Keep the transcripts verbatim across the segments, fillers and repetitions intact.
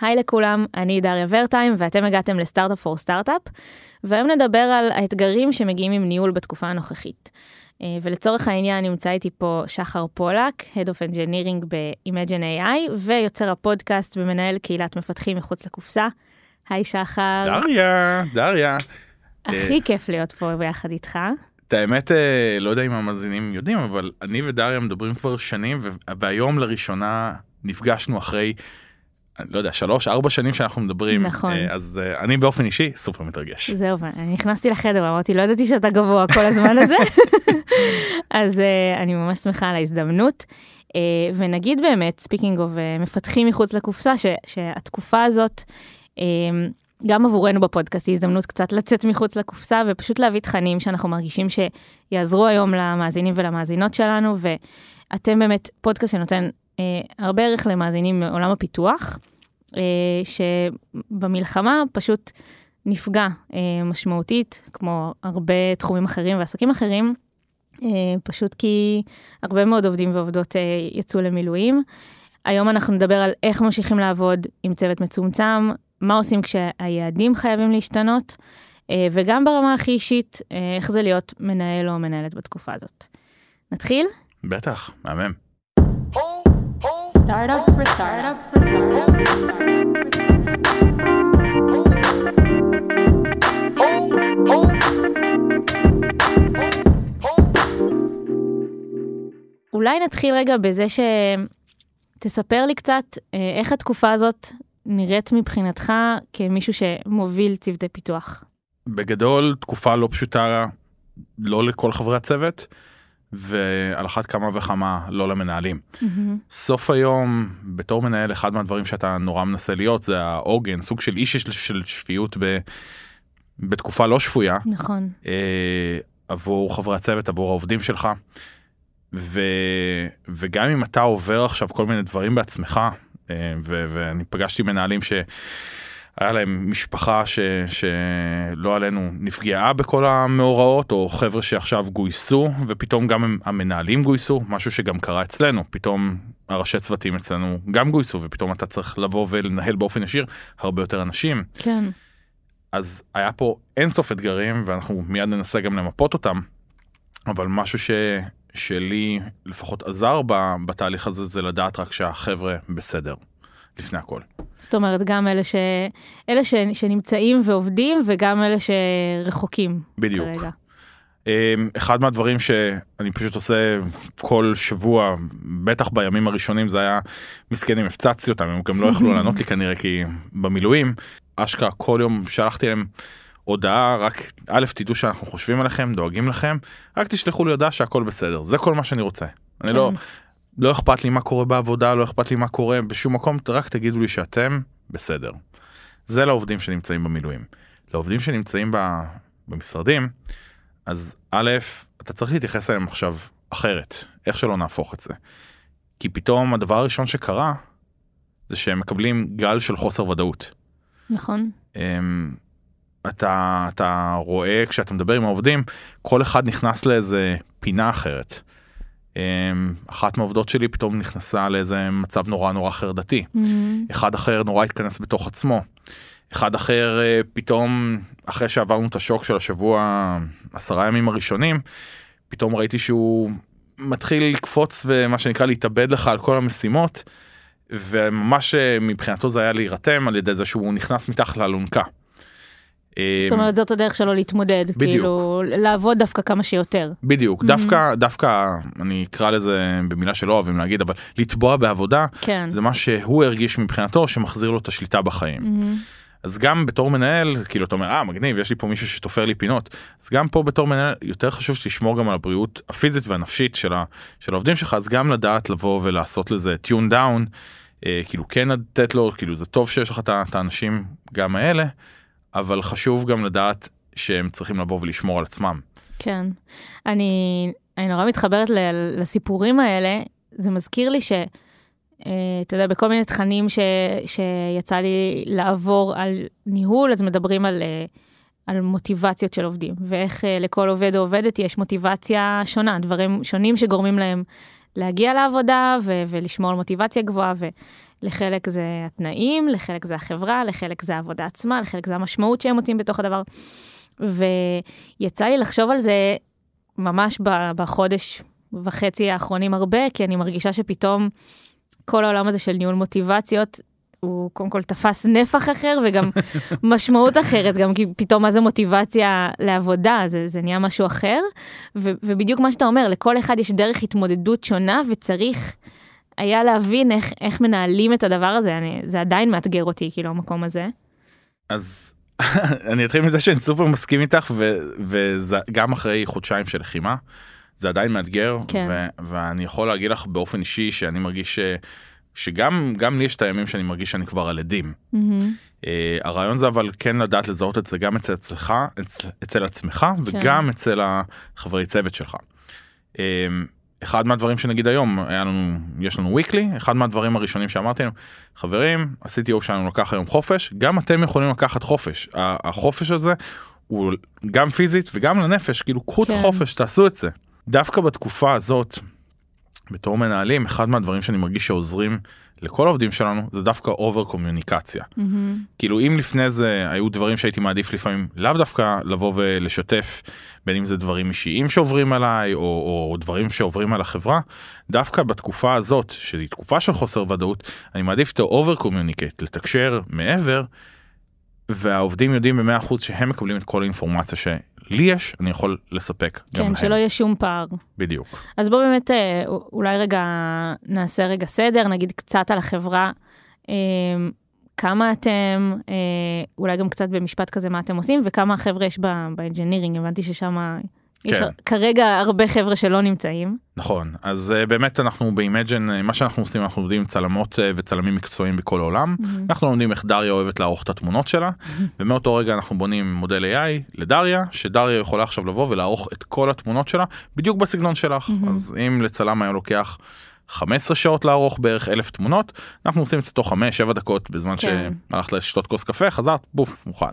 היי לכולם, אני דריה ורטיים, ואתם הגעתם לסטארט-אפ פור סטארט-אפ, והיום נדבר על האתגרים שמגיעים עם ניהול בתקופה הנוכחית. ולצורך העניין נמצא איתי פה שחר פולק, Head of Engineering ב-Imagine איי איי, ויוצר הפודקאסט ומנהל קהילת מפתחים מחוץ לקופסא. היי שחר. דריה, דריה. הכי כיף להיות פה ביחד איתך. את האמת, לא יודע אם המאזינים יודעים, אבל אני ודריה מדברים כבר שנים, והיום לראשונה נפגשנו אחרי... לא יודע, שלוש, ארבע שנים שאנחנו מדברים, נכון. אז אני באופן אישי סופר מתרגש. זהו, אני נכנסתי לחדר, אמרתי, לא ידעתי שאתה גבוה כל הזמן הזה, אז אני ממש שמחה על ההזדמנות, ונגיד באמת, ספיקינג אוף, מפתחים מחוץ לקופסא, ש- שהתקופה הזאת, גם עבורנו בפודקאסט, היא הזדמנות קצת לצאת מחוץ לקופסא, ופשוט להביא תכנים שאנחנו מרגישים שיעזרו היום למאזינים ולמאזינות שלנו, ואתם באמת פודקאסט שנותן, הרבה ערך למאזינים מעולם הפיתוח, שבמלחמה פשוט נפגע משמעותית, כמו הרבה תחומים אחרים ועסקים אחרים, פשוט כי הרבה מאוד עובדים ועובדות יצאו למילואים. היום אנחנו נדבר על איך ממשיכים לעבוד עם צוות מצומצם, מה עושים כשהיעדים חייבים להשתנות, וגם ברמה הכי אישית, איך זה להיות מנהל או מנהלת בתקופה הזאת. נתחיל? בטח, מהמם. Startup for startup for startup. אולי נתחיל רגע בזה שתספר לי קצת איך התקופה הזאת נראית מבחינתך כמישהו שמוביל צוותי פיתוח. בגדול, תקופה לא פשוטה, לא לכל חברי הצוות. ועל אחת כמה וכמה לא למנהלים. Mm-hmm. סוף היום, בתור מנהל, אחד מהדברים שאתה נורא מנסה להיות, זה העוגן, סוג של איש של שפיות ב, בתקופה לא שפויה. נכון. אה, עבור חברי הצוות, עבור העובדים שלך. ו, וגם אם אתה עובר עכשיו כל מיני דברים בעצמך, אה, ו, ואני פגשתי מנהלים ש... היה להם משפחה ש, שלא עלינו נפגעה בכל המאורעות, או חבר'ה שעכשיו גויסו, ופתאום גם המנהלים גויסו, משהו שגם קרה אצלנו, פתאום הראשי צוותים אצלנו גם גויסו, ופתאום אתה צריך לבוא ולנהל באופן ישיר הרבה יותר אנשים. כן. אז היה פה אינסוף אתגרים, ואנחנו מיד ננסה גם למפות אותם, אבל משהו ש, שלי לפחות עזר בתהליך הזה, זה לדעת רק שהחבר'ה בסדר. לפני הכל. זאת אומרת, גם אלה, ש... אלה ש... שנמצאים ועובדים, וגם אלה שרחוקים. בדיוק. כרגע. אחד מהדברים שאני פשוט עושה כל שבוע, בטח בימים הראשונים, זה היה מסכנים, הפצצתי אותם, הם גם לא יכלו לענות לי כנראה, כי במילואים, אשכרה כל יום שלחתי להם הודעה, רק א', תדעו שאנחנו חושבים עליכם, דואגים לכם, רק תשלחו לי הודעה שהכל בסדר. זה כל מה שאני רוצה. אני לא... לא אכפת לי מה קורה בעבודה, לא אכפת לי מה קורה בשום מקום, רק תגידו לי שאתם בסדר. זה לעובדים שנמצאים במילואים. לעובדים שנמצאים במשרדים, אז א', אתה צריך להתייחס אליהם עכשיו אחרת, איך שלא נהפוך את זה. כי פתאום הדבר הראשון שקרה, זה שהם מקבלים גל של חוסר ודאות. נכון. אתה, אתה רואה, כשאתה מדבר עם העובדים, כל אחד נכנס לאיזה פינה אחרת. אחת מהעובדות שלי פתאום נכנסה לאיזה מצב נורא נורא חרדתי. אחד אחר נורא התכנס בתוך עצמו. אחד אחר פתאום, אחרי שעברנו את השוק של השבוע, עשרה ימים הראשונים, פתאום ראיתי שהוא מתחיל לקפוץ ומה שנקרא להתאבד לך על כל המשימות, וממש מבחינתו זה היה להירתם על ידי זה שהוא נכנס מתחת לאלונקה. זאת אומרת, זאת הדרך שלו להתמודד, כאילו, לעבוד דווקא כמה שיותר. בדיוק, דווקא, דווקא, אני אקרא לזה במילה שלא אוהבים להגיד, אבל לטבוע בעבודה, זה מה שהוא הרגיש מבחינתו, שמחזיר לו את השליטה בחיים. אז גם בתור מנהל, כאילו, אתה אומר, אה, מגניב, יש לי פה מישהו שתופר לי פינות. אז גם פה בתור מנהל, יותר חשוב שתשמור גם על הבריאות הפיזית והנפשית של העובדים שלך, אז גם לדעת לבוא ולעשות לזה טיון דאון, כאילו, כן לתת לו, כאילו, זה טוב שיש לך את האנשים גם האלה, אבל חשוב גם לדעת שהם צריכים לבוא ולשמור על עצמם. כן. אני, אני נורא מתחברת ל, לסיפורים האלה. זה מזכיר לי ש, אתה יודע, בכל מיני תכנים ש, שיצא לי לעבור על ניהול, אז מדברים על, על מוטיבציות של עובדים, ואיך לכל עובד או עובדת יש מוטיבציה שונה, דברים שונים שגורמים להם להגיע לעבודה ו, ולשמור על מוטיבציה גבוהה, ו, לחלק זה התנאים, לחלק זה החברה, לחלק זה העבודה עצמה, לחלק זה המשמעות שהם מוצאים בתוך הדבר. ויצא לי לחשוב על זה ממש בחודש וחצי האחרונים הרבה, כי אני מרגישה שפתאום כל העולם הזה של ניהול מוטיבציות, הוא קודם כל תפס נפח אחר, וגם משמעות אחרת, גם כי פתאום מה זה מוטיבציה לעבודה, זה, זה נהיה משהו אחר, ו, ובדיוק מה שאתה אומר, לכל אחד יש דרך התמודדות שונה, וצריך היה להבין איך, איך מנהלים את הדבר הזה, אני, זה עדיין מאתגר אותי, כאילו, המקום הזה. אז אני אתחיל מזה שאני סופר מסכים איתך, וגם אחרי חודשיים של לחימה, זה עדיין מאתגר, כן. ו, ואני יכול להגיד לך באופן אישי, שאני מרגיש ש... שגם גם לי יש את הימים שאני מרגיש שאני כבר על עדים. Mm-hmm. Uh, הרעיון זה אבל כן לדעת לזהות את זה גם אצל, אצלך, אצל, אצל עצמך, כן. וגם אצל החברי צוות שלך. Uh, אחד מהדברים שנגיד היום, היה לנו, יש לנו weekly, אחד מהדברים הראשונים שאמרתי לנו, חברים, עשיתי אוף שלנו לקח היום חופש, גם אתם יכולים לקחת חופש. החופש הזה הוא גם פיזית וגם לנפש, כאילו קחו חופש, תעשו את זה. דווקא בתקופה הזאת, בתור מנהלים, אחד מהדברים שאני מרגיש שעוזרים לכל העובדים שלנו, זה דווקא אובר קומיוניקציה. כאילו, אם לפני זה היו דברים שהייתי מעדיף לפעמים, לאו דווקא לבוא ולשתף, בין אם זה דברים אישיים שעוברים עליי, או, או דברים שעוברים על החברה, דווקא בתקופה הזאת, שהיא תקופה של חוסר ודאות, אני מעדיף את האובר קומיוניקט, לתקשר מעבר, והעובדים יודעים ב-מאה אחוז שהם מקבלים את כל האינפורמציה ש... לי יש, אני יכול לספק. כן, שלא יהיה שום פער. בדיוק. אז בוא באמת, אולי רגע, נעשה רגע סדר, נגיד קצת על החברה, כמה אתם, אולי גם קצת במשפט כזה מה אתם עושים, וכמה החבר'ה יש באנג'ינירינג, הבנתי ששם יש כרגע הרבה חבר'ה שלא נמצאים. נכון, אז באמת אנחנו באימג'ן, מה שאנחנו עושים, אנחנו עובדים עם צלמות וצלמים מקצועיים בכל העולם, אנחנו לומדים איך דריה אוהבת לערוך את התמונות שלה, ומאותו רגע אנחנו בונים מודל איי איי לדריה, שדריה יכולה עכשיו לבוא ולערוך את כל התמונות שלה, בדיוק בסגנון שלך, אז אם לצלם היה לוקח חמש עשרה שעות לערוך בערך אלף תמונות, אנחנו עושים את זה תוך חמש שבע דקות, בזמן שהלכת לשתות כוס קפה, חזרת, בוף, מוכן.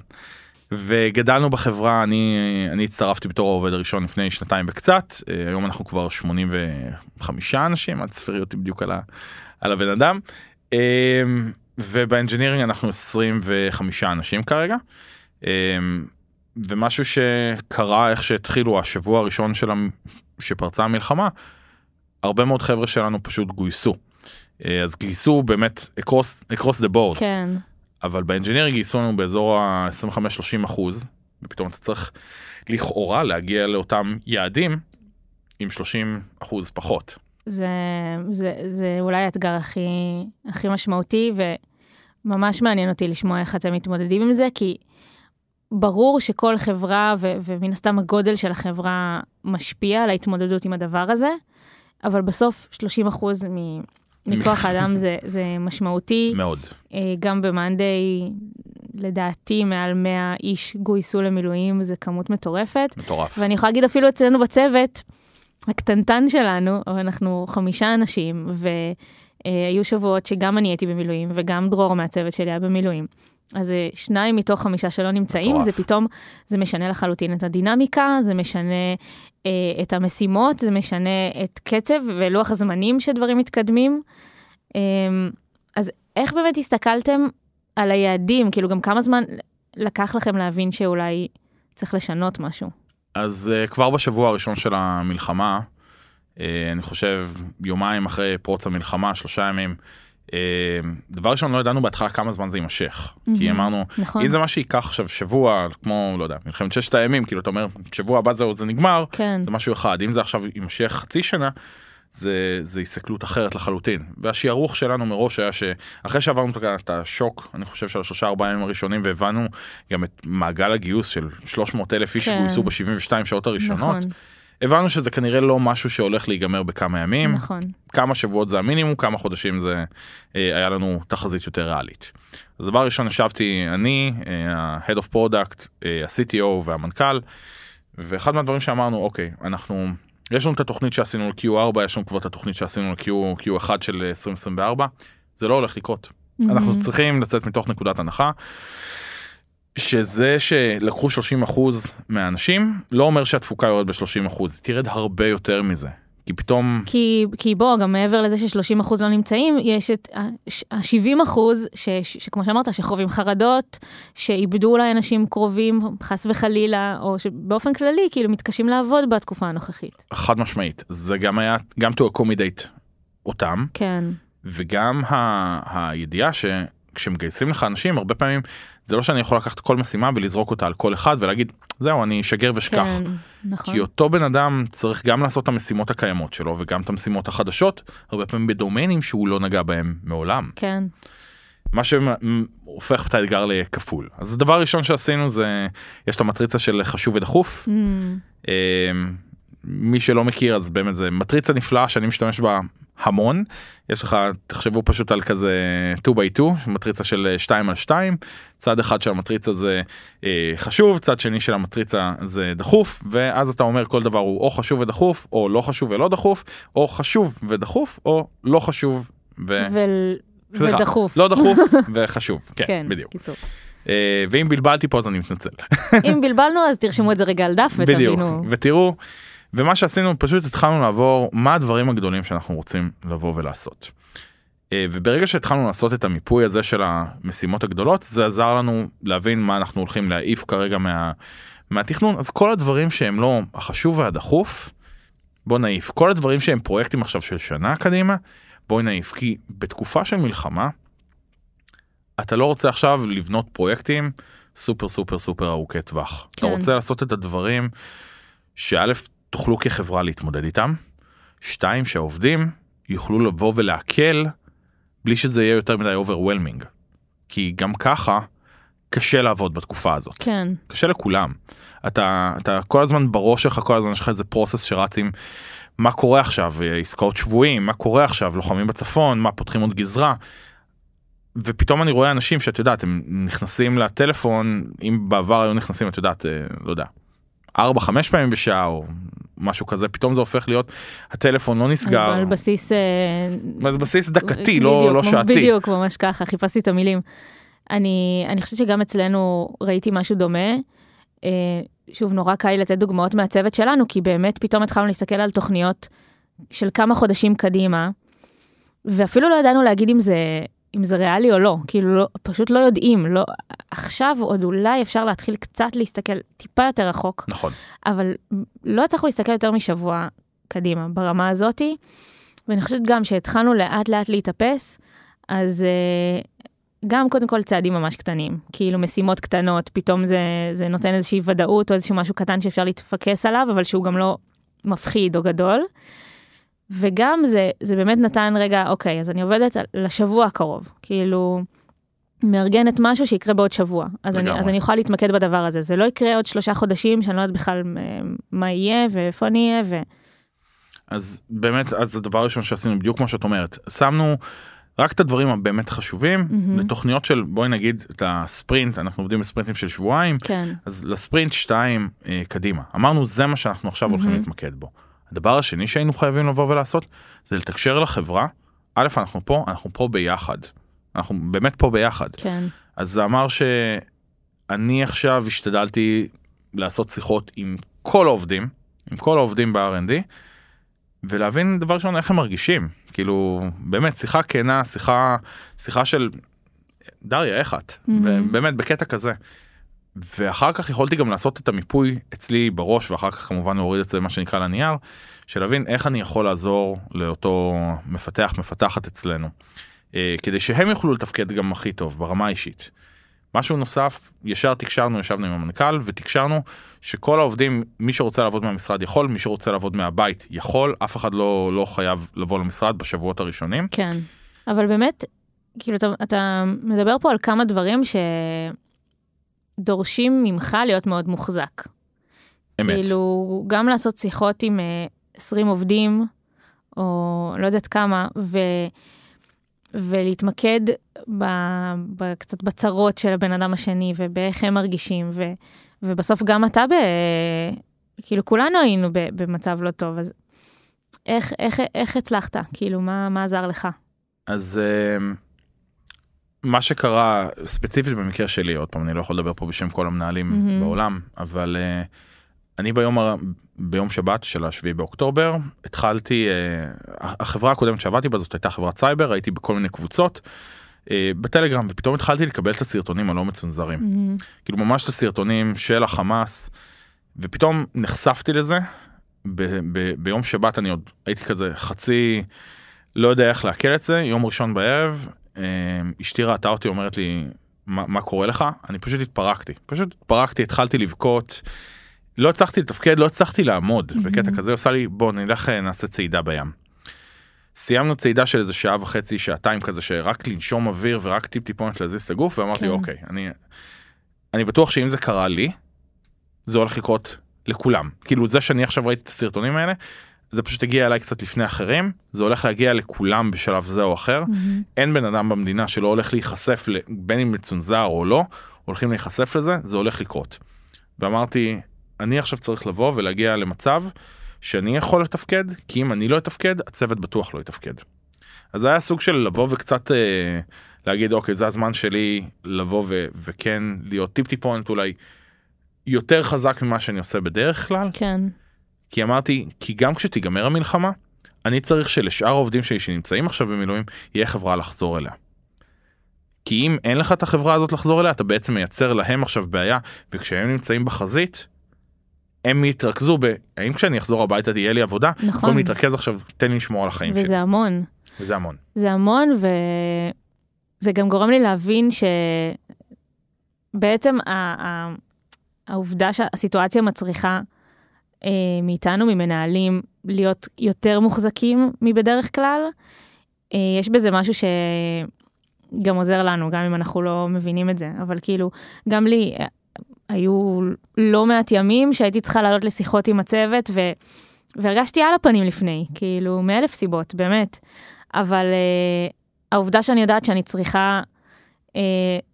וגדלנו בחברה, אני, אני הצטרפתי בתור העובד הראשון לפני שנתיים וקצת, היום אנחנו כבר שמונים וחמישה אנשים, את ספרי אותי בדיוק על, ה, על הבן אדם, ובאנג'ינירינג אנחנו עשרים וחמישה אנשים כרגע, ומשהו שקרה איך שהתחילו השבוע הראשון של שפרצה המלחמה, הרבה מאוד חבר'ה שלנו פשוט גויסו, אז גויסו באמת across, across the board. כן. אבל באנג'ינירינג גייסו לנו באזור ה-עשרים וחמש שלושים אחוז, ופתאום אתה צריך לכאורה להגיע לאותם יעדים עם שלושים אחוז פחות. זה, זה, זה אולי אתגר הכי, הכי משמעותי, וממש מעניין אותי לשמוע איך אתם מתמודדים עם זה, כי ברור שכל חברה, ו- ומן הסתם הגודל של החברה משפיע על ההתמודדות עם הדבר הזה, אבל בסוף שלושים אחוז מ... מכוח האדם זה, זה משמעותי. מאוד. גם במאנדי, לדעתי, מעל מאה איש גויסו למילואים, זה כמות מטורפת. מטורף. ואני יכולה להגיד אפילו אצלנו בצוות, הקטנטן שלנו, אנחנו חמישה אנשים, והיו שבועות שגם אני הייתי במילואים, וגם דרור מהצוות שלי היה במילואים. אז שניים מתוך חמישה שלא נמצאים, זה פתאום, זה משנה לחלוטין את הדינמיקה, זה משנה אה, את המשימות, זה משנה את קצב ולוח הזמנים שדברים מתקדמים. אה, אז איך באמת הסתכלתם על היעדים? כאילו גם כמה זמן לקח לכם להבין שאולי צריך לשנות משהו? אז אה, כבר בשבוע הראשון של המלחמה, אה, אני חושב יומיים אחרי פרוץ המלחמה, שלושה ימים, דבר ראשון, לא ידענו בהתחלה כמה זמן זה יימשך, כי אמרנו, אם זה מה שיקח עכשיו שבוע, כמו, לא יודע, מלחמת ששת הימים, כאילו אתה אומר, שבוע הבא זהו, זה נגמר, זה משהו אחד, אם זה עכשיו יימשך חצי שנה, זה הסתכלות אחרת לחלוטין, והשיערוך שלנו מראש היה שאחרי שעברנו את השוק, אני חושב של השלושה ארבעה ימים הראשונים, והבנו גם את מעגל הגיוס של שלוש מאות אלף איש שגויסו ב-שבעים ושתיים שעות הראשונות, הבנו שזה כנראה לא משהו שהולך להיגמר בכמה ימים, נכון. כמה שבועות זה המינימום, כמה חודשים זה אה, היה לנו תחזית יותר ריאלית. אז דבר ראשון, ישבתי אני, ה-Head of Product, אה, ה-סי טי או והמנכ"ל, ואחד מהדברים שאמרנו, אוקיי, אנחנו, יש לנו את התוכנית שעשינו ל-קיו ארבע, יש לנו כבר את התוכנית שעשינו ל-קיו אחת של עשרים עשרים וארבע, זה לא הולך לקרות. Mm-hmm. אנחנו צריכים לצאת מתוך נקודת הנחה, שזה שלקחו שלושים אחוז מהאנשים, לא אומר שהתפוקה יורד ב-שלושים אחוז, תרד הרבה יותר מזה. כי פתאום... כי, כי בוא, גם מעבר לזה ש-שלושים אחוז לא נמצאים, יש את ה-שבעים אחוז ש, ש, שכמו שאמרת, שחווים חרדות, שאיבדו אולי אנשים קרובים, חס וחלילה, או שבאופן כללי, כאילו, מתקשים לעבוד בתקופה הנוכחית. חד משמעית. זה גם היה, גם to accommodate אותם. כן. וגם ה- הידיעה שכשמגייסים לך אנשים, הרבה פעמים, זה לא שאני יכול לקחת כל משימה ולזרוק אותה על כל אחד ולהגיד, זהו, אני שגר ושכח. כן, נכון. כי אותו בן אדם צריך גם לעשות את המשימות הקיימות שלו, וגם את המשימות החדשות, הרבה פעמים בדומיינים שהוא לא נגע בהם מעולם. כן. מה שהופך את האתגר לכפול. אז הדבר הראשון שעשינו זה, יש את המטריצה של חשוב ודחוף. Mm. מי שלא מכיר, אז באמת זה מטריצה נפלאה שאני משתמש בה המון. יש לך, תחשבו פשוט על כזה two by two, מטריצה של two by two, צד אחד של המטריצה זה אה, חשוב, צד שני של המטריצה זה דחוף, ואז אתה אומר כל דבר הוא או חשוב ודחוף, או לא חשוב ולא דחוף, או חשוב ודחוף, או לא חשוב ו... ול... סליחה, ודחוף. לא דחוף וחשוב, כן, כן בדיוק. קיצור. אה, ואם בלבלתי פה אז אני מתנצל. אם בלבלנו אז תרשמו את זה רגע על דף ותבינו. בדיוק, ותראו. ומה שעשינו, פשוט התחלנו לעבור מה הדברים הגדולים שאנחנו רוצים לבוא ולעשות. וברגע שהתחלנו לעשות את המיפוי הזה של המשימות הגדולות, זה עזר לנו להבין מה אנחנו הולכים להעיף כרגע מה, מהתכנון. אז כל הדברים שהם לא החשוב והדחוף, בוא נעיף. כל הדברים שהם פרויקטים עכשיו של שנה קדימה, בוא נעיף. כי בתקופה של מלחמה, אתה לא רוצה עכשיו לבנות פרויקטים סופר סופר סופר ארוכי טווח. כן. אתה רוצה לעשות את הדברים שאלף, תוכלו כחברה להתמודד איתם. שתיים, שהעובדים יוכלו לבוא ולהקל, בלי שזה יהיה יותר מדי overwhelming. כי גם ככה, קשה לעבוד בתקופה הזאת. כן. קשה לכולם. אתה, אתה כל הזמן בראש שלך, כל הזמן יש לך איזה פרוסס שרץ עם, מה קורה עכשיו, עסקאות שבועים, מה קורה עכשיו, לוחמים בצפון, מה פותחים עוד גזרה. ופתאום אני רואה אנשים שאת יודעת, הם נכנסים לטלפון, אם בעבר היו נכנסים, את יודעת, לא יודע. ארבע, חמש פעמים בשעה, או משהו כזה, פתאום זה הופך להיות, הטלפון לא נסגר. על בסיס... על בסיס דקתי, לא שעתי. בדיוק, ממש ככה, חיפשתי את המילים. אני, אני חושבת שגם אצלנו ראיתי משהו דומה. שוב, נורא קל לתת דוגמאות מהצוות שלנו, כי באמת פתאום התחלנו להסתכל על תוכניות של כמה חודשים קדימה, ואפילו לא ידענו להגיד אם זה... אם זה ריאלי או לא, כאילו לא, פשוט לא יודעים, לא, עכשיו עוד אולי אפשר להתחיל קצת להסתכל טיפה יותר רחוק, נכון. אבל לא צריך להסתכל יותר משבוע קדימה ברמה הזאת, ואני חושבת גם שהתחלנו לאט לאט להתאפס, אז גם קודם כל צעדים ממש קטנים, כאילו משימות קטנות, פתאום זה, זה נותן איזושהי ודאות או איזשהו משהו קטן שאפשר להתפקס עליו, אבל שהוא גם לא מפחיד או גדול, וגם זה, זה באמת נתן רגע, אוקיי, אז אני עובדת לשבוע הקרוב, כאילו, מארגנת משהו שיקרה בעוד שבוע, אז אני, אז אני יכולה להתמקד בדבר הזה, זה לא יקרה עוד שלושה חודשים, שאני לא יודעת בכלל מה יהיה, ואיפה אני אהיה, ו... אז באמת, אז הדבר הראשון שעשינו, בדיוק מה שאת אומרת, שמנו רק את הדברים הבאמת חשובים, mm-hmm. לתוכניות של, בואי נגיד, את הספרינט, אנחנו עובדים בספרינטים של שבועיים, כן. אז לספרינט שתיים אה, קדימה, אמרנו, זה מה שאנחנו עכשיו mm-hmm. הולכים להתמקד בו. הדבר השני שהיינו חייבים לבוא ולעשות, זה לתקשר לחברה, א', אנחנו פה, אנחנו פה ביחד. אנחנו באמת פה ביחד. כן. אז זה אמר שאני עכשיו השתדלתי לעשות שיחות עם כל העובדים, עם כל העובדים ב-אר אנד די, ולהבין דבר ראשון איך הם מרגישים. כאילו, באמת, שיחה כנה, שיחה, שיחה של דריה, איך את? Mm-hmm. באמת, בקטע כזה. ואחר כך יכולתי גם לעשות את המיפוי אצלי בראש, ואחר כך כמובן להוריד את זה מה שנקרא לנייר, שלהבין איך אני יכול לעזור לאותו מפתח, מפתחת אצלנו, כדי שהם יוכלו לתפקד גם הכי טוב ברמה האישית. משהו נוסף, ישר תקשרנו, ישבנו עם המנכ"ל, ותקשרנו שכל העובדים, מי שרוצה לעבוד מהמשרד יכול, מי שרוצה לעבוד מהבית יכול, אף אחד לא, לא חייב לבוא למשרד בשבועות הראשונים. כן, אבל באמת, כאילו אתה, אתה מדבר פה על כמה דברים ש... דורשים ממך להיות מאוד מוחזק. אמת. כאילו, גם לעשות שיחות עם עשרים עובדים, או לא יודעת כמה, ו... ולהתמקד ב... ב... קצת בצרות של הבן אדם השני, ובאיך הם מרגישים, ו... ובסוף גם אתה, ב... כאילו, כולנו היינו ב... במצב לא טוב, אז איך, איך, איך הצלחת? כאילו, מה, מה עזר לך? אז... מה שקרה, ספציפית במקרה שלי, עוד פעם, אני לא יכול לדבר פה בשם כל המנהלים בעולם, אבל אני ביום ביום שבת של השביעי באוקטובר, התחלתי, החברה הקודמת שעבדתי בה, זאת הייתה חברת סייבר, הייתי בכל מיני קבוצות, בטלגרם, ופתאום התחלתי לקבל את הסרטונים הלא מצונזרים. כאילו ממש את הסרטונים של החמאס, ופתאום נחשפתי לזה, ביום שבת אני עוד הייתי כזה חצי, לא יודע איך להקל את זה, יום ראשון בערב, אשתי ראתה אותי, אומרת לי, מה קורה לך? אני פשוט התפרקתי, פשוט התפרקתי, התחלתי לבכות, לא הצלחתי לתפקד, לא הצלחתי לעמוד בקטע כזה, עושה לי, בוא נלך נעשה צעידה בים. סיימנו צעידה של איזה שעה וחצי, שעתיים כזה, שרק לנשום אוויר ורק טיפ טיפונת להזיז את הגוף, ואמרתי, אוקיי, אני בטוח שאם זה קרה לי, זה הולך לקרות לכולם. כאילו זה שאני עכשיו ראיתי את הסרטונים האלה, זה פשוט הגיע אליי קצת לפני אחרים, זה הולך להגיע לכולם בשלב זה או אחר, אין בן אדם במדינה שלא הולך להיחשף, בין אם מצונזר או לא, הולכים להיחשף לזה, זה הולך לקרות. ואמרתי, אני עכשיו צריך לבוא ולהגיע למצב שאני יכול לתפקד, כי אם אני לא אתפקד, הצוות בטוח לא יתפקד. אז זה היה סוג של לבוא וקצת אה, להגיד, אוקיי, זה הזמן שלי לבוא ו- וכן להיות טיפ-טיפונת אולי יותר חזק ממה שאני עושה בדרך כלל. כן. כי אמרתי, כי גם כשתיגמר המלחמה, אני צריך שלשאר העובדים שלי שנמצאים עכשיו במילואים, יהיה חברה לחזור אליה. כי אם אין לך את החברה הזאת לחזור אליה, אתה בעצם מייצר להם עכשיו בעיה, וכשהם נמצאים בחזית, הם יתרכזו ב... האם כשאני אחזור הביתה תהיה לי עבודה? נכון. קודם להתרכז עכשיו, תן לי לשמור על החיים וזה שלי. וזה המון. וזה המון. זה המון, וזה גם גורם לי להבין שבעצם ה... העובדה שהסיטואציה מצריכה אה, מאיתנו, ממנהלים, להיות יותר מוחזקים מבדרך כלל. אה, יש בזה משהו ש... גם עוזר לנו, גם אם אנחנו לא מבינים את זה. אבל כאילו, גם לי... היו לא מעט ימים שהייתי צריכה לעלות לשיחות עם הצוות, ו... והרגשתי על הפנים לפני, כאילו, מאלף סיבות, באמת. אבל uh, העובדה שאני יודעת שאני צריכה uh,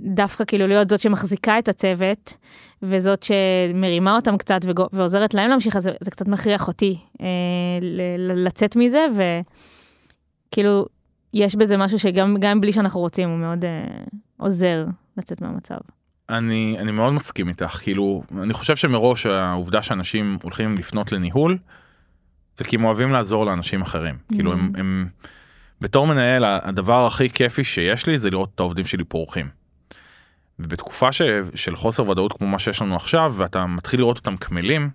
דווקא כאילו להיות זאת שמחזיקה את הצוות, וזאת שמרימה אותם קצת וגו... ועוזרת להם להמשיך, אז זה, זה קצת מכריח אותי uh, ל- לצאת מזה, וכאילו, יש בזה משהו שגם גם בלי שאנחנו רוצים, הוא מאוד uh, עוזר לצאת מהמצב. אני, אני מאוד מסכים איתך, כאילו, אני חושב שמראש העובדה שאנשים הולכים לפנות לניהול, זה כי הם אוהבים לעזור לאנשים אחרים. Mm-hmm. כאילו, הם, הם, בתור מנהל, הדבר הכי כיפי שיש לי, זה לראות את העובדים שלי פורחים. ובתקופה ש, של חוסר ודאות כמו מה שיש לנו עכשיו, ואתה מתחיל לראות אותם כמלים,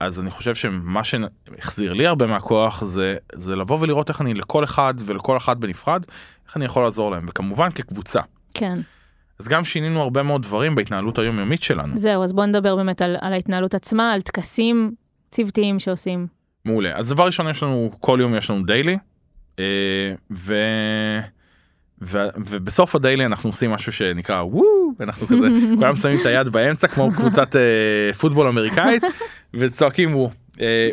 אז אני חושב שמה שהחזיר לי הרבה מהכוח, זה, זה לבוא ולראות איך אני לכל אחד ולכל אחד בנפרד, איך אני יכול לעזור להם, וכמובן כקבוצה. כן. אז גם שינינו הרבה מאוד דברים בהתנהלות היומיומית שלנו. זהו, אז בוא נדבר באמת על, על ההתנהלות עצמה, על תקסים צוותיים שעושים. מעולה. אז דבר ראשון, יש לנו, כל יום יש לנו דיילי, ו, ו, ובסוף הדיילי אנחנו עושים משהו שנקרא וואו, אנחנו כזה, כולם שמים את היד באמצע, כמו קבוצת פוטבול אמריקאית, וצועקים וואו.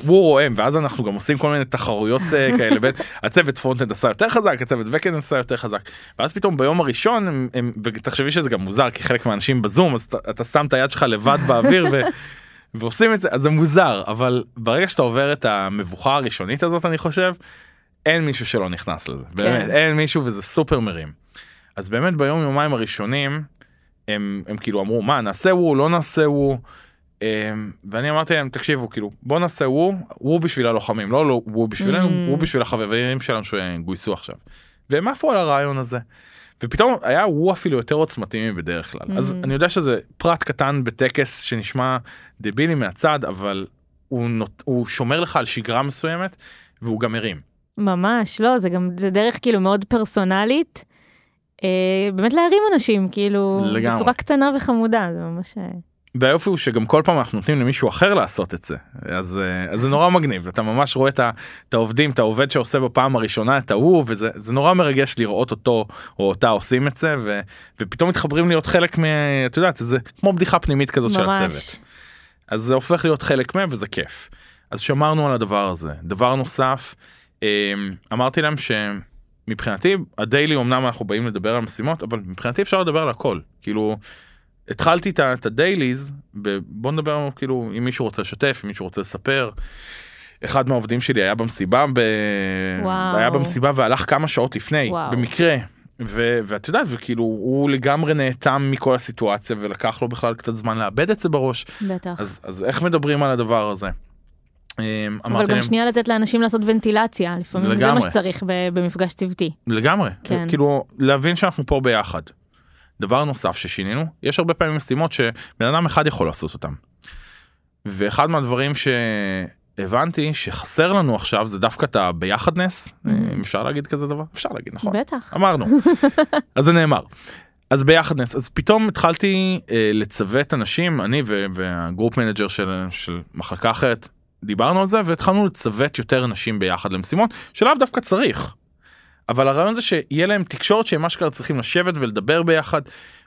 הוא רועם, ואז אנחנו גם עושים כל מיני תחרויות כאלה, הצוות פרונטנד עשה יותר חזק, הצוות בקנד עשה יותר חזק, ואז פתאום ביום הראשון, ותחשבי שזה גם מוזר, כי חלק מהאנשים בזום, אז אתה שם את היד שלך לבד באוויר, ועושים את זה, אז זה מוזר, אבל ברגע שאתה עובר את המבוכה הראשונית הזאת, אני חושב, אין מישהו שלא נכנס לזה, באמת, אין מישהו, וזה סופר מרים. אז באמת ביום יומיים הראשונים, הם כאילו אמרו, מה, נעשה הוא, לא נעשה הוא, ואני אמרתי להם, תקשיבו, כאילו, בוא נעשה וו, וו בשביל הלוחמים, לא לא וו בשבילנו, וו בשביל החברים שלנו שגויסו עכשיו. והם עפו על הרעיון הזה. ופתאום היה וו אפילו יותר עוצמתי מבדרך כלל. אז אני יודע שזה פרט קטן בטקס שנשמע דבילי מהצד, אבל הוא שומר לך על שגרה מסוימת, והוא גם מרים. ממש, לא, זה גם, זה דרך כאילו מאוד פרסונלית, באמת להרים אנשים, כאילו, בצורה קטנה וחמודה, זה ממש... והיופי הוא שגם כל פעם אנחנו נותנים למישהו אחר לעשות את זה, אז, אז זה נורא מגניב, אתה ממש רואה את, ה, את העובדים, את העובד שעושה בפעם הראשונה, את ההוא, וזה זה נורא מרגש לראות אותו או אותה עושים את זה, ו, ופתאום מתחברים להיות חלק, מ, את יודעת, זה כמו בדיחה פנימית כזאת ממש. של הצוות. אז זה הופך להיות חלק מהם וזה כיף. אז שמרנו על הדבר הזה. דבר נוסף, אמרתי להם שמבחינתי, הדיילי אומנם אנחנו באים לדבר על משימות, אבל מבחינתי אפשר לדבר על הכל, כאילו... התחלתי את הדייליז, בוא נדבר כאילו, אם מישהו רוצה לשתף, אם מישהו רוצה לספר, אחד מהעובדים שלי היה במסיבה, ב... היה במסיבה והלך כמה שעות לפני, וואו. במקרה, ו... ואת יודעת, וכאילו, הוא לגמרי נעתם מכל הסיטואציה, ולקח לו בכלל קצת זמן לאבד את זה בראש, בטח. אז, אז איך מדברים על הדבר הזה? אבל גם שנייה לתת לאנשים לעשות ונטילציה, לפעמים זה מה שצריך במפגש צוותי. לגמרי, כאילו להבין שאנחנו פה ביחד. דבר נוסף ששינינו, יש הרבה פעמים משימות שבן אדם אחד יכול לעשות אותם. ואחד מהדברים שהבנתי שחסר לנו עכשיו זה דווקא את הביחדנס, אפשר להגיד כזה דבר? אפשר להגיד, נכון? בטח. אמרנו, אז זה נאמר. אז ביחדנס, אז פתאום התחלתי לצוות אנשים, אני והגרופ מנג'ר של מחלקה אחרת, דיברנו על זה והתחלנו לצוות יותר אנשים ביחד למשימות, שלאו דווקא צריך. אבל הרעיון זה שיהיה להם תקשורת שהם אשכרה צריכים לשבת ולדבר ביחד,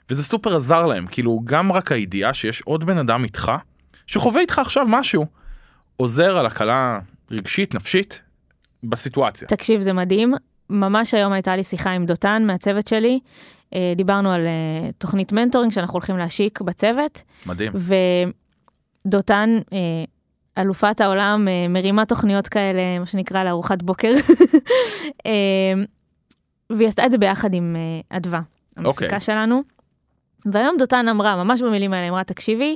וזה סופר עזר להם, כאילו גם רק הידיעה שיש עוד בן אדם איתך, שחווה איתך עכשיו משהו, עוזר על הקלה רגשית, נפשית, בסיטואציה. תקשיב, זה מדהים. ממש היום הייתה לי שיחה עם דותן מהצוות שלי, דיברנו על תוכנית מנטורינג שאנחנו הולכים להשיק בצוות. מדהים. ודותן... אלופת העולם מרימה תוכניות כאלה, מה שנקרא לארוחת בוקר. והיא עשתה את זה ביחד עם אדווה, המפיקה שלנו. והיום דותן אמרה, ממש במילים האלה, אמרה, תקשיבי,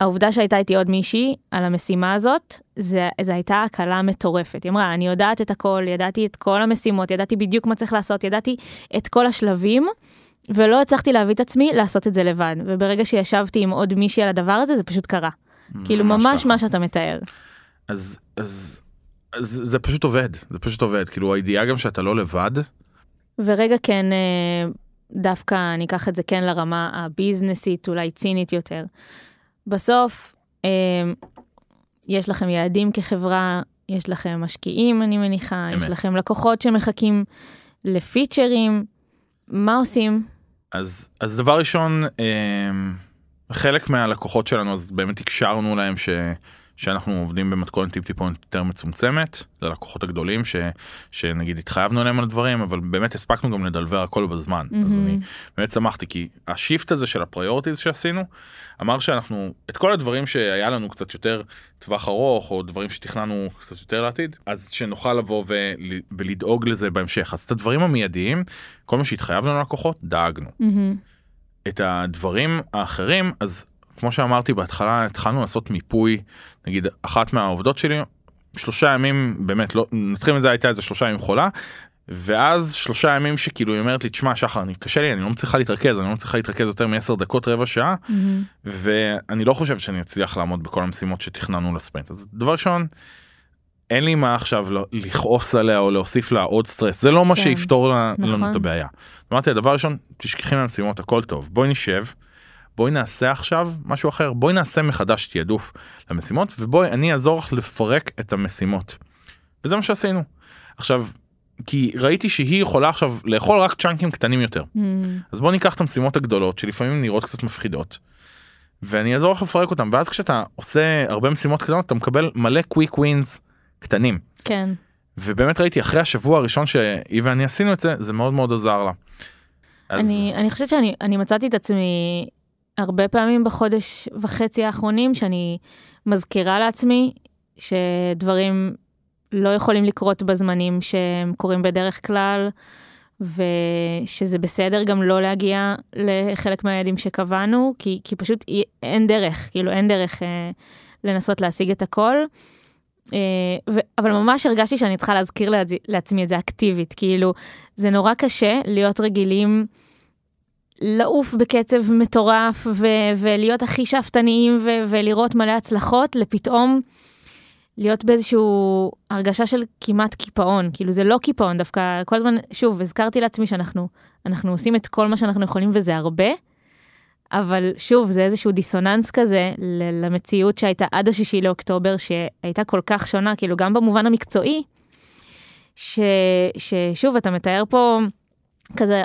העובדה שהייתה איתי עוד מישהי על המשימה הזאת, זה, זה הייתה הקלה מטורפת. היא אמרה, אני יודעת את הכל, ידעתי את כל המשימות, ידעתי בדיוק מה צריך לעשות, ידעתי את כל השלבים, ולא הצלחתי להביא את עצמי לעשות את זה לבד. וברגע שישבתי עם עוד מישהי על הדבר הזה, זה פשוט קרה. כאילו ממש מה שאתה מתאר. אז זה פשוט עובד, זה פשוט עובד, כאילו הידיעה גם שאתה לא לבד. ורגע כן, דווקא אני אקח את זה כן לרמה הביזנסית, אולי צינית יותר. בסוף, יש לכם יעדים כחברה, יש לכם משקיעים, אני מניחה, יש לכם לקוחות שמחכים לפיצ'רים, מה עושים? אז דבר ראשון... חלק מהלקוחות שלנו, אז באמת הקשרנו להם ש, שאנחנו עובדים במתכון טיפ-טיפ יותר מצומצמת, זה לקוחות הגדולים ש, שנגיד התחייבנו להם על הדברים, אבל באמת הספקנו גם לדלבר הכל בזמן. Mm-hmm. אז אני באמת שמחתי, כי השיפט הזה של הפריורטיז שעשינו, אמר שאנחנו, את כל הדברים שהיה לנו קצת יותר טווח ארוך, או דברים שתכננו קצת יותר לעתיד, אז שנוכל לבוא ול, ולדאוג לזה בהמשך. אז את הדברים המיידיים, כל מה שהתחייבנו ללקוחות, דאגנו. Mm-hmm. את הדברים האחרים, אז כמו שאמרתי בהתחלה, התחלנו לעשות מיפוי, נגיד אחת מהעובדות שלי, שלושה ימים, באמת, לא, נתחיל את זה, הייתה איזה שלושה ימים חולה, ואז שלושה ימים שכאילו היא אומרת לי, תשמע שחר, אני קשה לי, אני לא מצליחה להתרכז, אני לא מצליחה להתרכז יותר מ-עשר דקות, רבע שעה, mm-hmm. ואני לא חושב שאני אצליח לעמוד בכל המשימות שתכננו לספרינט. אז דבר ראשון, אין לי מה עכשיו לכעוס עליה או להוסיף לה עוד סטרס, זה לא מה שיפתור לנו את הבעיה. אמרתי, הדבר ראשון, תשכחי מהמשימות, הכל טוב, בואי נשב, בואי נעשה עכשיו משהו אחר, בואי נעשה מחדש תיעדוף למשימות, ובואי אני אעזור לך לפרק את המשימות. וזה מה שעשינו. עכשיו, כי ראיתי שהיא יכולה עכשיו לאכול רק צ'אנקים קטנים יותר. אז בואי ניקח את המשימות הגדולות, שלפעמים נראות קצת מפחידות, ואני אעזור לך לפרק אותם, ואז כשאתה עושה הרבה משימות קטנות, אתה מקבל מלא קוויק ווינס קטנים. כן. ובאמת ראיתי, אחרי השבוע הראשון שהיא ואני עשינו את זה, זה מאוד מאוד עזר לה. אז... אני, אני חושבת שאני אני מצאתי את עצמי הרבה פעמים בחודש וחצי האחרונים, שאני מזכירה לעצמי שדברים לא יכולים לקרות בזמנים שהם קורים בדרך כלל, ושזה בסדר גם לא להגיע לחלק מהיעדים שקבענו, כי, כי פשוט אין דרך, כאילו אין דרך אה, לנסות להשיג את הכל. אבל ממש הרגשתי שאני צריכה להזכיר לעצמי את זה אקטיבית, כאילו זה נורא קשה להיות רגילים לעוף בקצב מטורף ולהיות הכי שאפתניים ולראות מלא הצלחות, לפתאום להיות באיזשהו הרגשה של כמעט קיפאון, כאילו זה לא קיפאון דווקא, כל הזמן, שוב, הזכרתי לעצמי שאנחנו עושים את כל מה שאנחנו יכולים וזה הרבה, אבל שוב, זה איזשהו דיסוננס כזה למציאות שהייתה עד השישי לאוקטובר, שהייתה כל כך שונה, כאילו גם במובן המקצועי, ש, ששוב, אתה מתאר פה כזה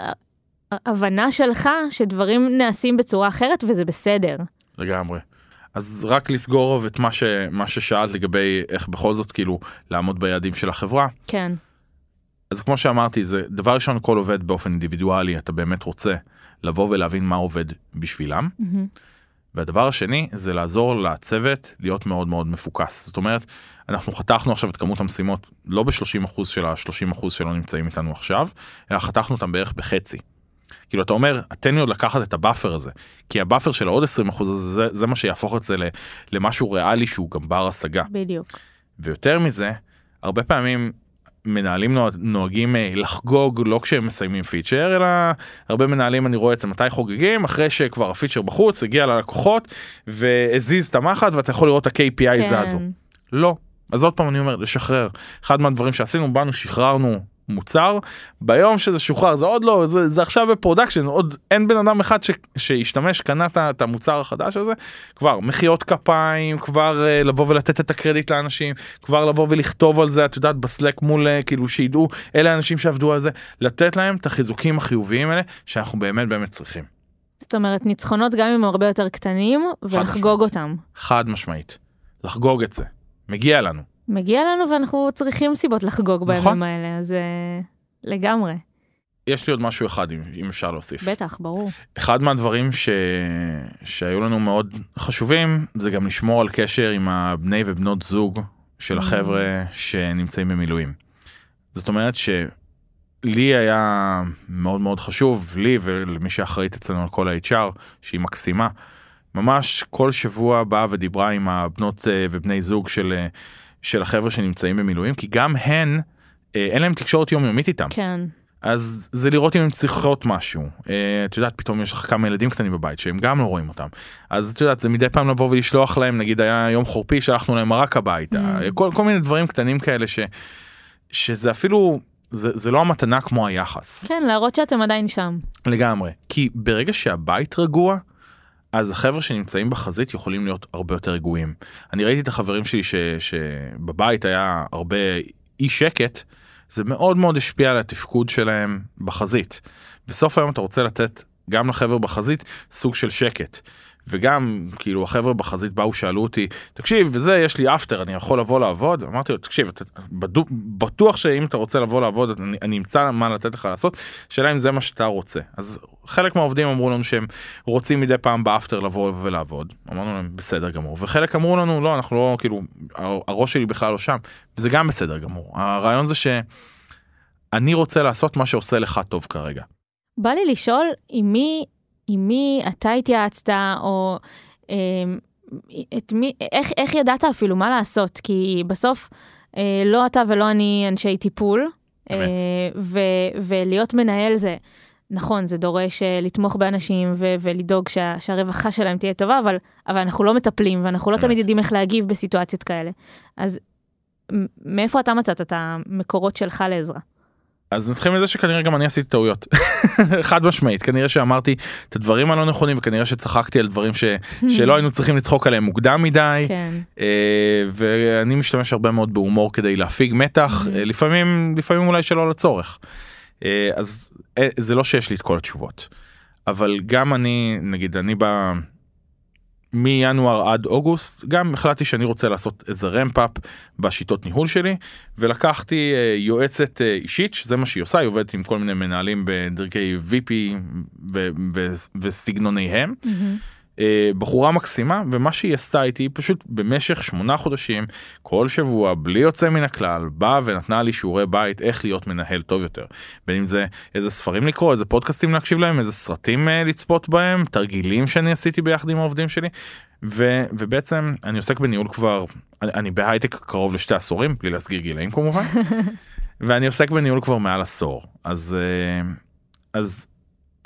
הבנה שלך שדברים נעשים בצורה אחרת, וזה בסדר. לגמרי. אז רק לסגור את מה, ש, מה ששאלת לגבי איך בכל זאת, כאילו, לעמוד ביעדים של החברה. כן. אז כמו שאמרתי, זה דבר ראשון, כל עובד באופן אינדיבידואלי, אתה באמת רוצה לבוא ולהבין מה עובד בשבילם. Mm-hmm. והדבר השני, זה לעזור לצוות להיות מאוד מאוד מפוקס. זאת אומרת, אנחנו חתכנו עכשיו את כמות המשימות, לא ב-שלושים אחוז של ה-שלושים אחוז שלא נמצאים איתנו עכשיו, אלא חתכנו אותם בערך בחצי. כאילו, אתה אומר, אתן לי עוד לקחת את הבאפר הזה, כי הבאפר של עוד עשרים אחוז הזה, זה מה שיהפוך את זה למשהו ריאלי שהוא גם בר השגה. בדיוק. ויותר מזה, הרבה פעמים מנהלים נוהגים לחגוג לא כשהם מסיימים פיצ'ר, אלא הרבה מנהלים אני רואה את זה מתי חוגגים, אחרי שכבר הפיצ'ר בחוץ, הגיע ללקוחות, והזיז את המחט, ואתה יכול לראות את ה-קיי פי איי זזו. לא. אז עוד פעם אני אומר, לשחרר. אחד מהדברים שעשינו, באנו, שחררנו מוצר, ביום שזה שוחרר, זה עוד לא, זה, זה עכשיו בפרודקשן, עוד אין בן אדם אחד ש, שישתמש, קנה את המוצר החדש הזה, כבר מחיאות כפיים, כבר uh, לבוא ולתת את הקרדיט לאנשים, כבר לבוא ולכתוב על זה, את יודעת, בסלק מול, uh, כאילו שידעו, אלה האנשים שעבדו על זה, לתת להם את החיזוקים החיוביים האלה, שאנחנו באמת באמת צריכים. זאת אומרת, ניצחונות גם הם הרבה יותר קטנים, ולחגוג אותם. חד משמעית. לחגוג את זה. מגיע לנו. מגיע לנו ואנחנו צריכים סיבות לחגוג בימים נכון? האלה, אז לגמרי. יש לי עוד משהו אחד, אם, אם אפשר להוסיף. בטח, ברור. אחד מהדברים ש... שהיו לנו מאוד חשובים, זה גם לשמור על קשר עם הבני ובנות זוג של החבר'ה שנמצאים במילואים. זאת אומרת שלי היה מאוד מאוד חשוב, לי ולמי שאחראית אצלנו על כל ה-אייץ' אר, שהיא מקסימה, ממש כל שבוע באה ודיברה עם הבנות ובני זוג של, של החבר'ה שנמצאים במילואים, כי גם הן, אין להם תקשורת יומיומית איתם. כן. אז זה לראות אם הם צריכות משהו. את יודעת, פתאום יש לך כמה ילדים קטנים בבית שהם גם לא רואים אותם. אז את יודעת, זה מדי פעם לבוא ולשלוח להם, נגיד היה יום חורפי, שלחנו להם מרק הביתה. Mm. כל, כל מיני דברים קטנים כאלה ש, שזה אפילו... זה, זה לא המתנה כמו היחס. כן, להראות שאתם עדיין שם. לגמרי. כי ברגע שהבית רגוע, אז החבר'ה שנמצאים בחזית יכולים להיות הרבה יותר רגועים. אני ראיתי את החברים שלי ש, שבבית היה הרבה אי שקט, זה מאוד מאוד השפיע על התפקוד שלהם בחזית. בסוף היום אתה רוצה לתת גם לחבר'ה בחזית סוג של שקט. וגם, כאילו, החבר'ה בחזית באו, שאלו אותי, תקשיב, וזה, יש לי אפטר, אני יכול לבוא לעבוד? אמרתי לו, תקשיב, אתה, בטוח שאם אתה רוצה לבוא לעבוד, אני, אני אמצא מה לתת לך לעשות, שאלה אם זה מה שאתה רוצה. אז חלק מהעובדים אמרו לנו שהם רוצים מדי פעם באפטר לבוא ולעבוד. אמרנו להם, בסדר גמור. וחלק אמרו לנו, לא, אנחנו לא, כאילו, הראש שלי בכלל לא שם. זה גם בסדר גמור. הרעיון זה שאני רוצה לעשות מה שעושה לך טוב כרגע. בא לי לשאול, עם מי... עם מי אתה התייעצת, או אה, את מי, איך, איך ידעת אפילו מה לעשות? כי בסוף אה, לא אתה ולא אני אנשי טיפול, אה, ו, ולהיות מנהל זה, נכון, זה דורש אה, לתמוך באנשים ו, ולדאוג שה, שהרווחה שלהם תהיה טובה, אבל, אבל אנחנו לא מטפלים, ואנחנו לא באמת. תמיד יודעים איך להגיב בסיטואציות כאלה. אז מאיפה אתה מצאת את המקורות שלך לעזרה? אז נתחיל מזה שכנראה גם אני עשיתי טעויות. חד משמעית. כנראה שאמרתי את הדברים הלא נכונים, וכנראה שצחקתי על דברים ש... שלא היינו צריכים לצחוק עליהם מוקדם מדי. כן. ואני משתמש הרבה מאוד בהומור כדי להפיג מתח, לפעמים, לפעמים אולי שלא לצורך. אז זה לא שיש לי את כל התשובות. אבל גם אני, נגיד, אני בא... מינואר עד אוגוסט, גם החלטתי שאני רוצה לעשות איזה רמפאפ בשיטות ניהול שלי, ולקחתי יועצת אישית, שזה מה שהיא עושה, היא עובדת עם כל מיני מנהלים בדרכי וי פי ו- ו- וסגנוניהם, mm-hmm. בחורה מקסימה, ומה שהיא עשתה איתי, פשוט במשך שמונה חודשים, כל שבוע, בלי יוצא מן הכלל, באה ונתנה לי שיעורי בית, איך להיות מנהל טוב יותר. בין אם זה איזה ספרים לקרוא, איזה פודקאסטים להקשיב להם, איזה סרטים לצפות בהם, תרגילים שאני עשיתי ביחד עם העובדים שלי, ו, ובעצם אני עוסק בניהול כבר, אני, אני בהייטק קרוב לשתי עשורים, בלי להסגיר גילאים כמובן, ואני עוסק בניהול כבר מעל עשור. אז, אז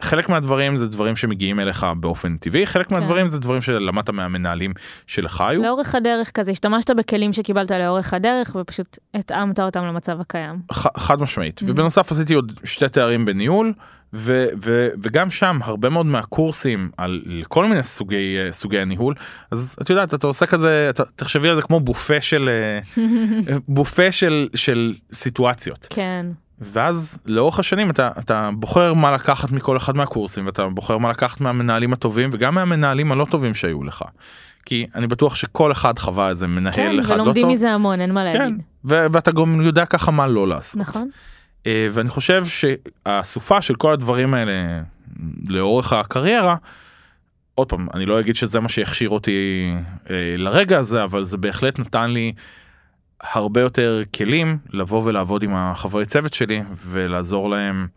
חלק מהדברים זה דברים שמגיעים אליך באופן טבעי, חלק מהדברים זה דברים שלמדת מהמנהלים שלך היו. לאורך הדרך כזה, השתמשת בכלים שקיבלת לאורך הדרך, ופשוט התאמת אותם למצב הקיים. חד משמעית. ובנוסף עשיתי עוד שתי תארים בניהול, וגם שם הרבה מאוד מהקורסים על כל מיני סוגי הניהול, אז את יודעת, אתה עושה כזה, תחשבי על זה כמו בופה של, בופה של סיטואציות. כן. ואז לאורך השנים אתה, אתה בוחר מה לקחת מכל אחד מהקורסים, ואתה בוחר מה לקחת מהמנהלים הטובים, וגם מהמנהלים הלא טובים שהיו לך. כי אני בטוח שכל אחד חווה איזה מנהל כן, אחד לא טוב. כן, ולומדים מזה המון, אין מה להגיד. כן, ו- ואתה גם יודע ככה מה לא לעשות. נכון. Uh, ואני חושב שהסופה של כל הדברים האלה, לאורך הקריירה, עוד פעם, אני לא אגיד שזה מה שהכשיר אותי uh, לרגע הזה, אבל זה בהחלט נתן לי... הרבה יותר כלים לבוא ולעבוד עם החברי צוות שלי ולעזור להם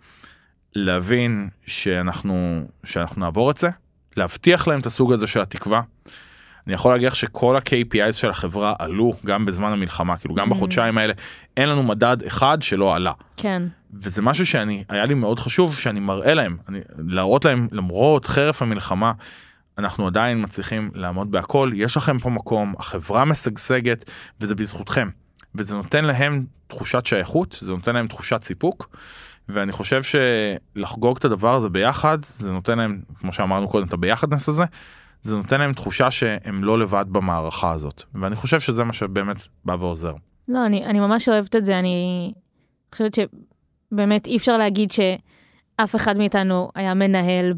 להבין שאנחנו, שאנחנו נעבור את זה, להבטיח להם את הסוג הזה של התקווה. אני יכול להגיע שכל ה-קיי פי איז של החברה עלו גם בזמן המלחמה, כאילו גם בחודשיים האלה, אין לנו מדד אחד שלא עלה. כן. וזה משהו שאני, היה לי מאוד חשוב שאני מראה להם, אני, להראות להם, למרות חרף המלחמה, אנחנו עדיין מצליחים לעמוד בהכל, יש לכם פה מקום, החברה משגשגת, וזה בזכותכם. וזה נותן להם תחושת שייכות, זה נותן להם תחושת סיפוק, ואני חושב שלחגוג את הדבר הזה ביחד, זה נותן להם, כמו שאמרנו קודם, את הביחדנס הזה, זה נותן להם תחושה שהם לא לבד במערכה הזאת. ואני חושב שזה מה שבאמת בא ועוזר. לא, אני, אני ממש אוהבת את זה, אני חושבת שבאמת אי אפשר להגיד שאף אחד מאיתנו היה מנהל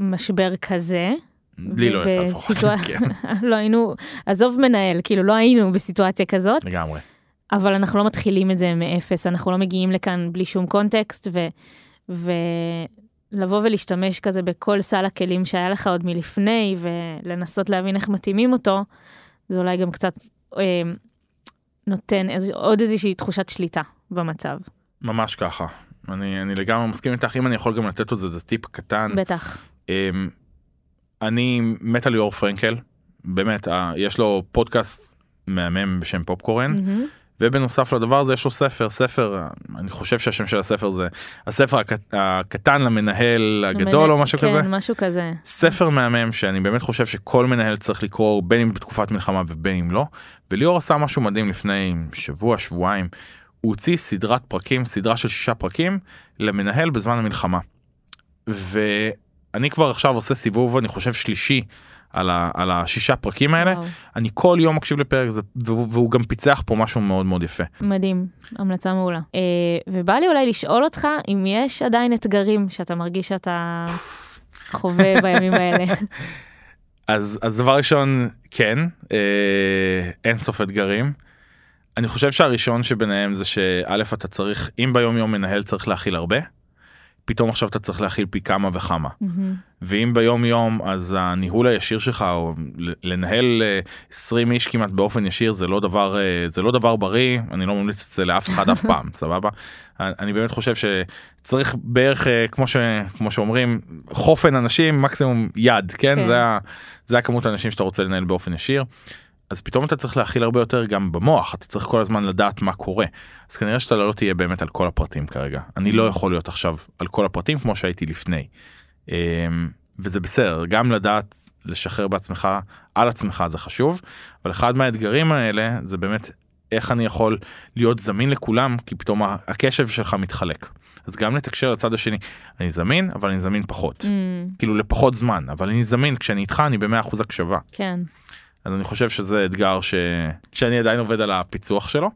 במשבר כזה. בלי לא יצא פחות, כן. לא היינו, עזוב מנהל, כאילו לא היינו בסיטואציה כזאת. לגמרי. אבל אנחנו לא מתחילים את זה מאפס, אנחנו לא מגיעים לכאן בלי שום קונטקסט, ולבוא ולהשתמש כזה בכל סל הכלים שהיה לך עוד מלפני, ולנסות להבין איך מתאימים אותו, זה אולי גם קצת אה, נותן עוד איזושהי תחושת שליטה במצב. ממש ככה. אני, אני לגמרי מסכים איתך, אם אני יכול גם לתת לו זה, זה טיפ קטן. בטח. אה, אני מת על ליאור פרנקל, באמת, אה, יש לו פודקאסט, מהמם בשם פופקורן, ובנוסף לדבר הזה יש לו ספר, ספר, אני חושב שהשם של הספר זה, הספר הקטן למנהל הגדול או משהו כזה. כן, משהו כזה. ספר מהמם שאני באמת חושב שכל מנהל צריך לקרוא, בין אם בתקופת מלחמה ובין אם לא, וליאור עשה משהו מדהים לפני שבוע, שבועיים, הוא הוציא סדרת פרקים, סדרה של שישה פרקים, למנהל בזמן המלחמה. ואני כבר עכשיו עושה סיבוב, אני חושב שלישי, על, ה, על השישה פרקים האלה, וואו. אני כל יום מקשיב לפרק, זה, והוא, והוא גם פיצח פה משהו מאוד מאוד יפה. מדהים, המלצה מעולה. אה, ובא לי אולי לשאול אותך, אם יש עדיין אתגרים שאתה מרגיש שאתה חווה בימים האלה. אז, אז דבר ראשון, כן, אה, אין סוף אתגרים. אני חושב שהראשון שביניהם זה שא' אתה צריך, אם ביום יום מנהל צריך להכיל הרבה, פתאום עכשיו אתה צריך להכיל פי כמה וכמה. ואם ביום יום, אז הניהול הישיר שלך, או לנהל עשרים איש כמעט באופן ישיר, זה לא דבר, זה לא דבר בריא, אני לא ממליץ את זה לאף אחד אף פעם, סבבה? אני באמת חושב שצריך בערך, כמו ש, כמו שאומרים, חופן אנשים, מקסימום יד, כן? זה, זה הכמות האנשים שאתה רוצה לנהל באופן ישיר. אז פתאום אתה צריך להכיל הרבה יותר גם במוח, אתה צריך כל הזמן לדעת מה קורה. אז כנראה שאתה לא תהיה באמת על כל הפרטים כרגע. אני לא יכול להיות עכשיו על כל הפרטים כמו שהייתי לפני. וזה בסדר, גם לדעת לשחרר בעצמך, על עצמך זה חשוב, אבל אחד מהאתגרים האלה זה באמת איך אני יכול להיות זמין לכולם, כי פתאום הקשב שלך מתחלק. אז גם לתקשר לצד השני, אני זמין, אבל אני זמין פחות. כאילו לפחות זמן, אבל אני זמין, כשאני איתך אני ב-מאה אחוז הקשבה. כן. אז אני חושב שזה אתגר ש... שאני עדיין עובד על הפיצוח שלו.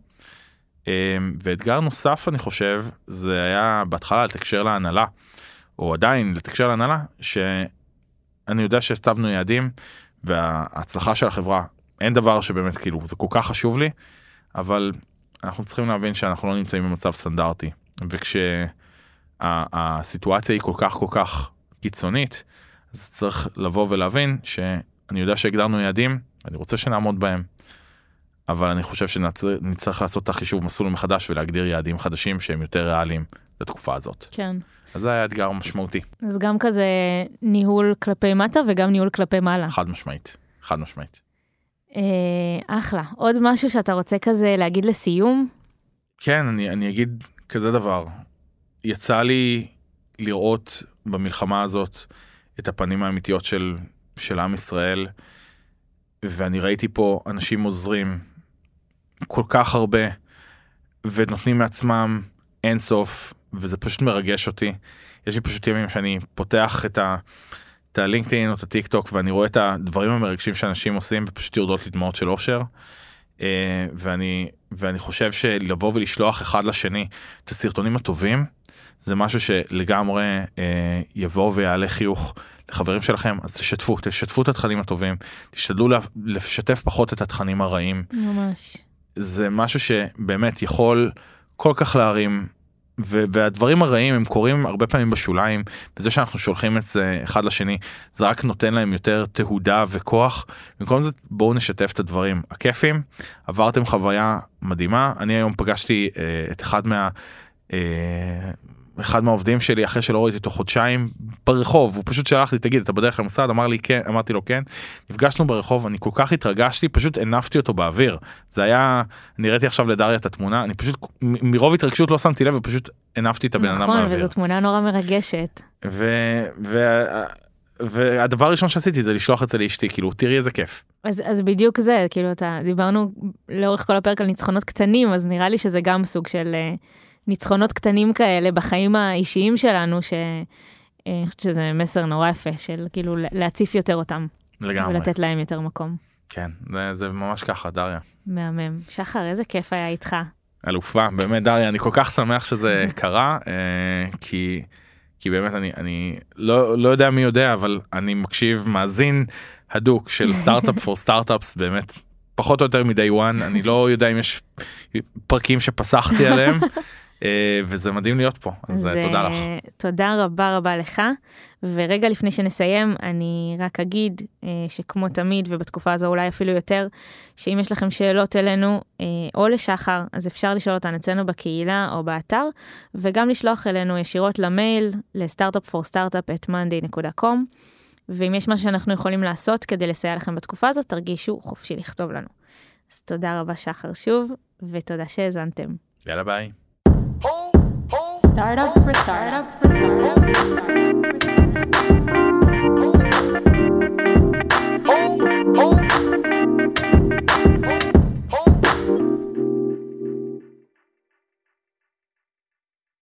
ואתגר נוסף, אני חושב, זה היה בהתחלה לתקשר להנהלה, או עדיין לתקשר להנהלה, שאני יודע שהסתבנו יעדים, וההצלחה של החברה, אין דבר שבאמת כאילו, זה כל כך חשוב לי, אבל אנחנו צריכים להבין שאנחנו לא נמצאים במצב סטנדרטי, וכשהסיטואציה היא כל כך כל כך קיצונית, אז צריך לבוא ולהבין שאני יודע שהגדרנו יעדים, אני רוצה שנעמוד בהם, אבל אני חושב שנצטרך לעשות את החישוב מסלול מחדש ולהגדיר יעדים חדשים שהם יותר ריאליים לתקופה הזאת. כן. אז זה היה אתגר משמעותי. אז גם כזה ניהול כלפי מטה וגם ניהול כלפי מעלה. חד משמעית, חד משמעית. אה, אחלה. עוד משהו שאתה רוצה כזה להגיד לסיום? כן, אני, אני אגיד כזה דבר. יצא לי לראות במלחמה הזאת את הפנים האמיתיות של, של עם ישראל, ואני ראיתי פה אנשים עוזרים כל כך הרבה, ונותנים מעצמם אין סוף, וזה פשוט מרגש אותי. יש לי פשוט ימים שאני פותח את, ה, את הלינקדאין או את הטיק טוק, ואני רואה את הדברים המרגשים שאנשים עושים, ופשוט יורדות לי דמעות של אושר. ואני, ואני חושב שלבוא ולשלוח אחד לשני את הסרטונים הטובים, זה משהו שלגמרי יבוא ויעלה חיוך לחברים שלכם, אז תשתפו, תשתפו את התכנים הטובים, תשתדלו לשתף פחות את התכנים הרעים. ממש. זה משהו שבאמת יכול כל כך להרים, והדברים הרעים הם קורים הרבה פעמים בשוליים, וזה שאנחנו שולחים את זה אחד לשני, זה רק נותן להם יותר תהודה וכוח. במקום זה בואו נשתף את הדברים הכיפים, עברתם חוויה מדהימה, אני היום פגשתי אה, את אחד מה... אה, אחד מהעובדים שלי, אחרי שלא ראיתי אותו חודשיים, ברחוב, הוא פשוט שלח לי, תגיד, אתה בדרך למוסד? אמר לי, כן, אמרתי לו, כן. נפגשנו ברחוב, אני כל כך התרגשתי, פשוט הנפתי אותו באוויר. זה היה, אני ראיתי עכשיו לדריה את התמונה, אני פשוט, מ- מרוב התרגשות לא שמתי לב, ופשוט הנפתי את הבן אדם באוויר. נכון, וזו תמונה נורא מרגשת. ו... ו... והדבר הראשון שעשיתי זה לשלוח את זה לאשתי, כאילו, תראי איזה כיף. אז, אז בדיוק זה, כאילו, אתה, דיברנו לאורך כל הפרק על ניצחונות קטנים, אז נראה לי שזה גם סוג של ניצחונות קטנים כאלה בחיים האישיים שלנו, ש, שזה מסר נורא יפה, של כאילו להציף יותר אותם. לגמרי. ולתת להם יותר מקום. כן, זה, זה ממש ככה, דריה. מהמם. שחר, איזה כיף היה איתך. אלופה, באמת, דריה, אני כל כך שמח שזה קרה, כי... כי באמת אני, אני לא, לא יודע מי יודע, אבל אני מקשיב מאזין הדוק של סטארט-אפ פור סטארט-אפס, באמת פחות או יותר מדי וואן, אני לא יודע אם יש פרקים שפסחתי עליהם, וזה מדהים להיות פה, אז זה, תודה לך. תודה רבה רבה לך, ורגע לפני שנסיים, אני רק אגיד שכמו תמיד, ובתקופה הזו אולי אפילו יותר, שאם יש לכם שאלות אלינו, או לשחר, אז אפשר לשאול אותן אצלנו בקהילה או באתר, וגם לשלוח אלינו ישירות למייל, ל-startup for startup at monday dot com, ואם יש משהו שאנחנו יכולים לעשות כדי לסייע לכם בתקופה הזו, תרגישו חופשי לכתוב לנו. אז תודה רבה שחר שוב, ותודה שהזנתם. יאללה ביי. Startup for startup for startup.